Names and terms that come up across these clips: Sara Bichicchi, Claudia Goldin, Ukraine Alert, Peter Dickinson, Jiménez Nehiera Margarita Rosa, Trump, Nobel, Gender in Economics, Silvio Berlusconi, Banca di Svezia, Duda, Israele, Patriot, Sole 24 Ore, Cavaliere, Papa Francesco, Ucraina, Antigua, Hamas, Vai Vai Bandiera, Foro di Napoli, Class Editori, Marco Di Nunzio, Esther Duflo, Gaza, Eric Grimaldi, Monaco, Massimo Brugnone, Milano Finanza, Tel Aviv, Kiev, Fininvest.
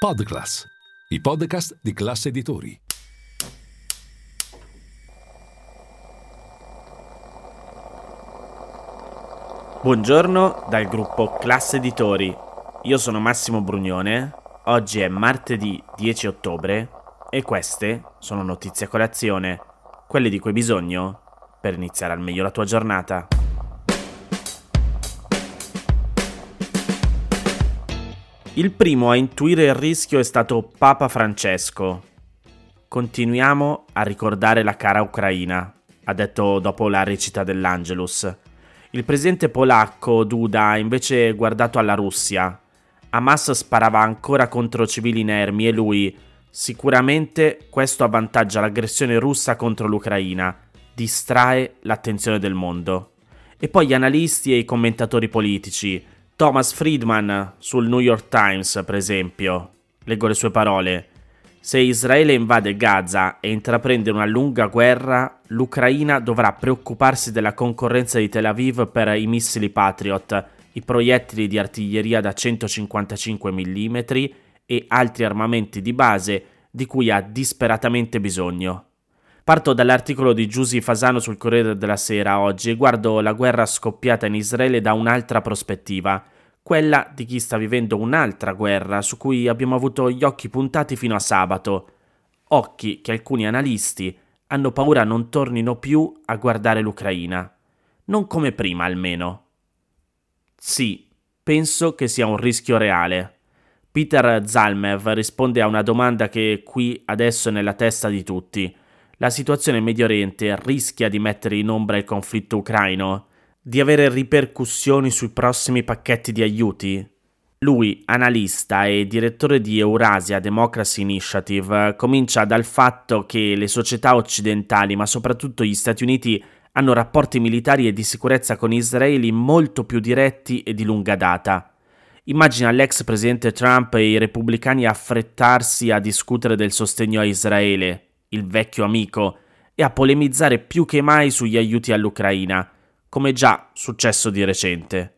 PodClass, i podcast di Class Editori. Buongiorno dal gruppo Class Editori. Io sono Massimo Brugnone. Oggi è martedì 10 ottobre e queste sono notizie a colazione, quelle di cui hai bisogno per iniziare al meglio la tua giornata. Il primo a intuire il rischio è stato Papa Francesco. Continuiamo a ricordare la cara Ucraina, ha detto dopo la recita dell'Angelus. Il presidente polacco Duda ha invece guardato alla Russia. Hamas sparava ancora contro civili inermi e lui: sicuramente questo avvantaggia l'aggressione russa contro l'Ucraina, distrae l'attenzione del mondo. E poi gli analisti e i commentatori politici. Thomas Friedman sul New York Times, per esempio, leggo le sue parole: se Israele invade Gaza e intraprende una lunga guerra, l'Ucraina dovrà preoccuparsi della concorrenza di Tel Aviv per i missili Patriot, i proiettili di artiglieria da 155 mm e altri armamenti di base di cui ha disperatamente bisogno. Parto dall'articolo di Giusy Fasano sul Corriere della Sera oggi e guardo la guerra scoppiata in Israele da un'altra prospettiva, quella di chi sta vivendo un'altra guerra su cui abbiamo avuto gli occhi puntati fino a sabato, occhi che alcuni analisti hanno paura non tornino più a guardare l'Ucraina, non come prima almeno. Sì, penso che sia un rischio reale. Peter Zalmev risponde a una domanda che è qui adesso nella testa di tutti. La situazione in Medio Oriente rischia di mettere in ombra il conflitto ucraino? Di avere ripercussioni sui prossimi pacchetti di aiuti? Lui, analista e direttore di Eurasia Democracy Initiative, comincia dal fatto che le società occidentali, ma soprattutto gli Stati Uniti, hanno rapporti militari e di sicurezza con Israele molto più diretti e di lunga data. Immagina l'ex presidente Trump e i repubblicani affrettarsi a discutere del sostegno a Israele, il vecchio amico, e a polemizzare più che mai sugli aiuti all'Ucraina, come già successo di recente.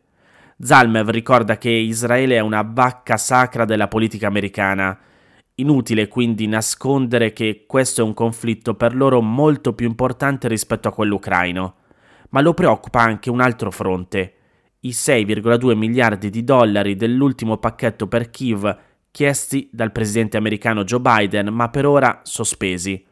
Zalmev ricorda che Israele è una vacca sacra della politica americana. Inutile quindi nascondere che questo è un conflitto per loro molto più importante rispetto a quello ucraino. Ma lo preoccupa anche un altro fronte: i 6,2 miliardi di dollari dell'ultimo pacchetto per Kiev chiesti dal presidente americano Joe Biden, ma per ora sospesi.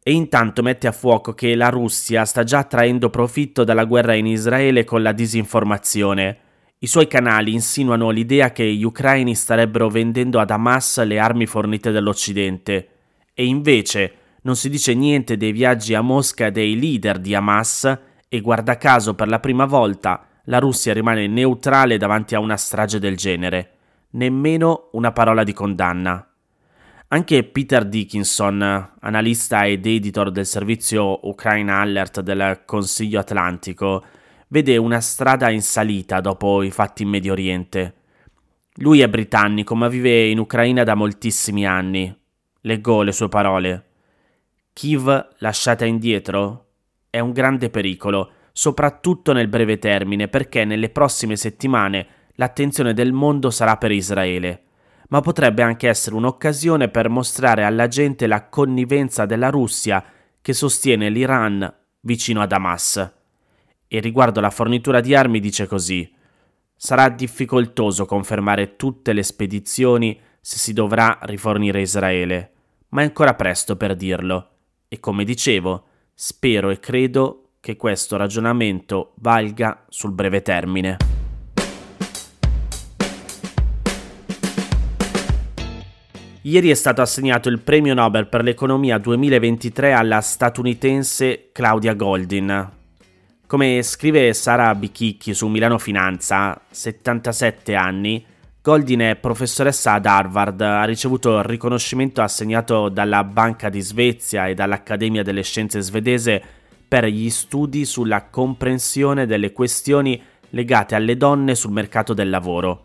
E intanto mette a fuoco che la Russia sta già traendo profitto dalla guerra in Israele con la disinformazione. I suoi canali insinuano l'idea che gli ucraini starebbero vendendo ad Hamas le armi fornite dall'Occidente. E invece non si dice niente dei viaggi a Mosca dei leader di Hamas e, guarda caso, per la prima volta la Russia rimane neutrale davanti a una strage del genere. Nemmeno una parola di condanna. Anche Peter Dickinson, analista ed editor del servizio Ukraine Alert del Consiglio Atlantico, vede una strada in salita dopo i fatti in Medio Oriente. Lui è britannico, ma vive in Ucraina da moltissimi anni. Leggo le sue parole: Kiev lasciata indietro è un grande pericolo, soprattutto nel breve termine, perché nelle prossime settimane l'attenzione del mondo sarà per Israele, ma potrebbe anche essere un'occasione per mostrare alla gente la connivenza della Russia che sostiene l'Iran vicino ad Hamas. E riguardo la fornitura di armi dice così: sarà difficoltoso confermare tutte le spedizioni se si dovrà rifornire Israele, ma è ancora presto per dirlo. E come dicevo, spero e credo che questo ragionamento valga sul breve termine. Ieri è stato assegnato il premio Nobel per l'economia 2023 alla statunitense Claudia Goldin. Come scrive Sara Bichicchi su Milano Finanza, 77 anni, Goldin è professoressa ad Harvard, ha ricevuto il riconoscimento assegnato dalla Banca di Svezia e dall'Accademia delle Scienze svedese per gli studi sulla comprensione delle questioni legate alle donne sul mercato del lavoro.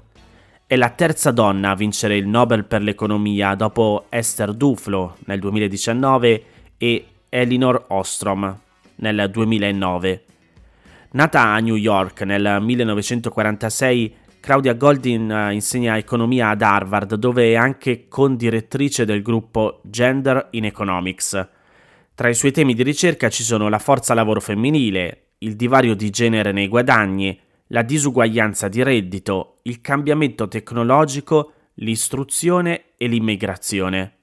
È la terza donna a vincere il Nobel per l'economia dopo Esther Duflo nel 2019 e Elinor Ostrom nel 2009. Nata a New York nel 1946, Claudia Goldin insegna economia ad Harvard, dove è anche condirettrice del gruppo Gender in Economics. Tra i suoi temi di ricerca ci sono la forza lavoro femminile, il divario di genere nei guadagni, la disuguaglianza di reddito, il cambiamento tecnologico, l'istruzione e l'immigrazione.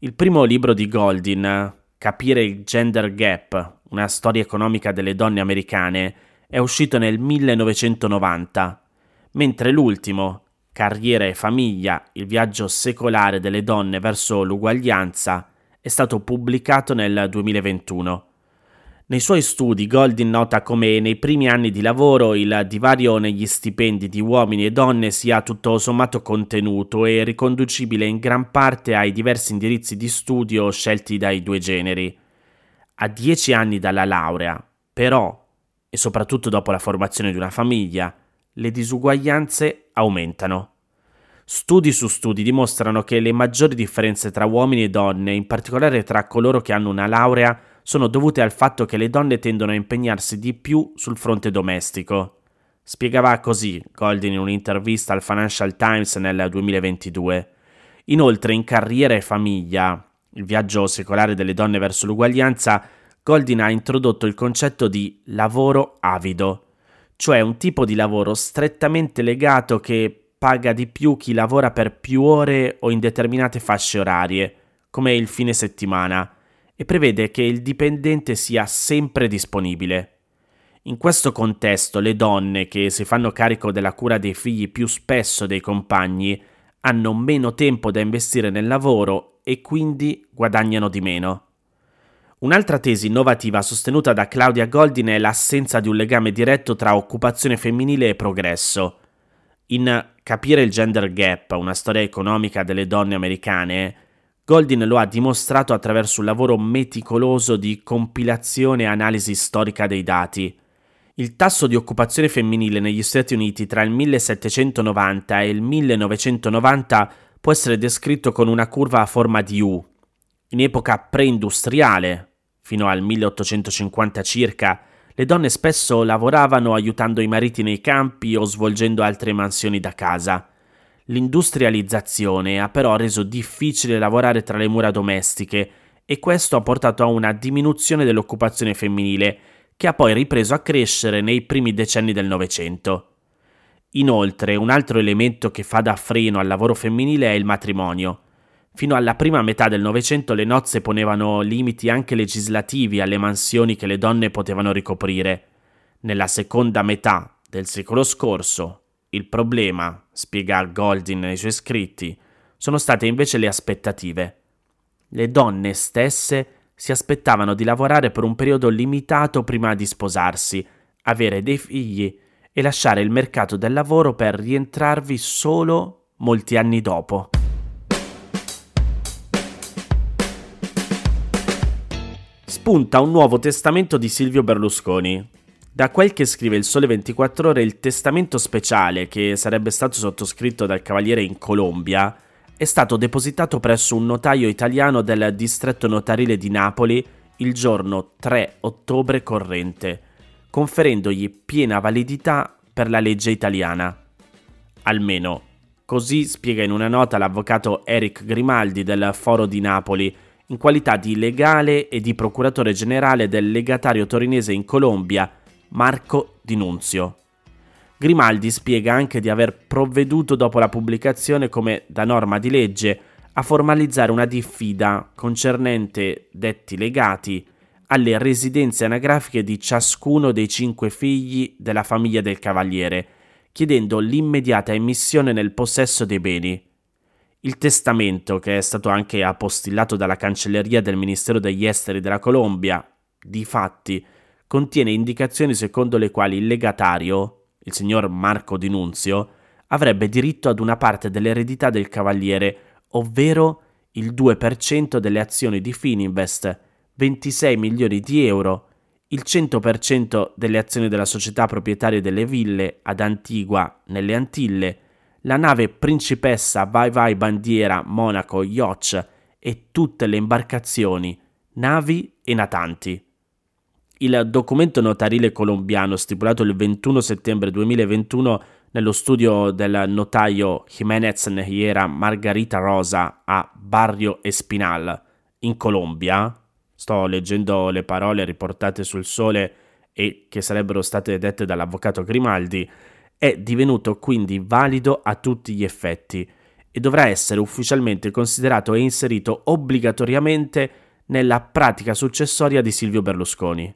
Il primo libro di Goldin, Capire il gender gap, una storia economica delle donne americane, è uscito nel 1990, mentre l'ultimo, Carriera e famiglia, il viaggio secolare delle donne verso l'uguaglianza, è stato pubblicato nel 2021. Nei suoi studi Goldin nota come nei primi anni di lavoro il divario negli stipendi di uomini e donne sia tutto sommato contenuto e riconducibile in gran parte ai diversi indirizzi di studio scelti dai due generi. A 10 anni dalla laurea, però, e soprattutto dopo la formazione di una famiglia, le disuguaglianze aumentano. Studi su studi dimostrano che le maggiori differenze tra uomini e donne, in particolare tra coloro che hanno una laurea, sono dovute al fatto che le donne tendono a impegnarsi di più sul fronte domestico. Spiegava così Goldin in un'intervista al Financial Times nel 2022. Inoltre, in Carriera e famiglia, il viaggio secolare delle donne verso l'uguaglianza, Goldin ha introdotto il concetto di lavoro avido, cioè un tipo di lavoro strettamente legato che paga di più chi lavora per più ore o in determinate fasce orarie, come il fine settimana, e prevede che il dipendente sia sempre disponibile. In questo contesto le donne, che si fanno carico della cura dei figli più spesso dei compagni, hanno meno tempo da investire nel lavoro e quindi guadagnano di meno. Un'altra tesi innovativa sostenuta da Claudia Goldin è l'assenza di un legame diretto tra occupazione femminile e progresso. In Capire il gender gap, una storia economica delle donne americane, Goldin lo ha dimostrato attraverso un lavoro meticoloso di compilazione e analisi storica dei dati. Il tasso di occupazione femminile negli Stati Uniti tra il 1790 e il 1990 può essere descritto con una curva a forma di U. In epoca preindustriale, fino al 1850 circa, le donne spesso lavoravano aiutando i mariti nei campi o svolgendo altre mansioni da casa. L'industrializzazione ha però reso difficile lavorare tra le mura domestiche e questo ha portato a una diminuzione dell'occupazione femminile, che ha poi ripreso a crescere nei primi decenni del Novecento. Inoltre, un altro elemento che fa da freno al lavoro femminile è il matrimonio. Fino alla prima metà del Novecento le nozze ponevano limiti anche legislativi alle mansioni che le donne potevano ricoprire. Nella seconda metà del secolo scorso, il problema, spiega Goldin nei suoi scritti, sono state invece le aspettative. Le donne stesse si aspettavano di lavorare per un periodo limitato prima di sposarsi, avere dei figli e lasciare il mercato del lavoro per rientrarvi solo molti anni dopo. Spunta un nuovo testamento di Silvio Berlusconi. Da quel che scrive il Sole 24 Ore, il testamento speciale, che sarebbe stato sottoscritto dal Cavaliere in Colombia, è stato depositato presso un notaio italiano del distretto notarile di Napoli il giorno 3 ottobre corrente, conferendogli piena validità per la legge italiana. Almeno, così spiega in una nota l'avvocato Eric Grimaldi del Foro di Napoli, in qualità di legale e di procuratore generale del legatario torinese in Colombia, Marco Di Nunzio. Grimaldi spiega anche di aver provveduto dopo la pubblicazione, come da norma di legge, a formalizzare una diffida concernente detti legati alle residenze anagrafiche di ciascuno dei 5 figli della famiglia del Cavaliere, chiedendo l'immediata immissione nel possesso dei beni. Il testamento, che è stato anche apostillato dalla Cancelleria del Ministero degli Esteri della Colombia, difatti contiene indicazioni secondo le quali il legatario, il signor Marco Di Nunzio, avrebbe diritto ad una parte dell'eredità del Cavaliere, ovvero il 2% delle azioni di Fininvest, 26 milioni di euro, il 100% delle azioni della società proprietaria delle ville ad Antigua, nelle Antille, la nave Principessa Vai Vai Bandiera Monaco Yacht e tutte le imbarcazioni, navi e natanti. Il documento notarile colombiano, stipulato il 21 settembre 2021, nello studio del notaio Jiménez Nehiera Margarita Rosa a Barrio Espinal, in Colombia. Sto leggendo le parole riportate sul Sole e che sarebbero state dette dall'avvocato Grimaldi, è divenuto quindi valido a tutti gli effetti e dovrà essere ufficialmente considerato e inserito obbligatoriamente nella pratica successoria di Silvio Berlusconi.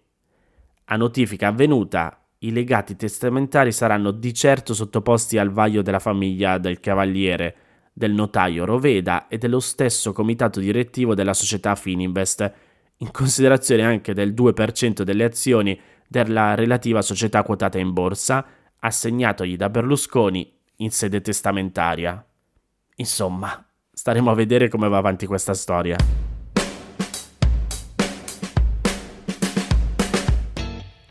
A notifica avvenuta, i legati testamentari saranno di certo sottoposti al vaglio della famiglia del Cavaliere, del notaio Roveda e dello stesso comitato direttivo della società Fininvest, in considerazione anche del 2% delle azioni della relativa società quotata in borsa, assegnatogli da Berlusconi in sede testamentaria. Insomma, staremo a vedere come va avanti questa storia.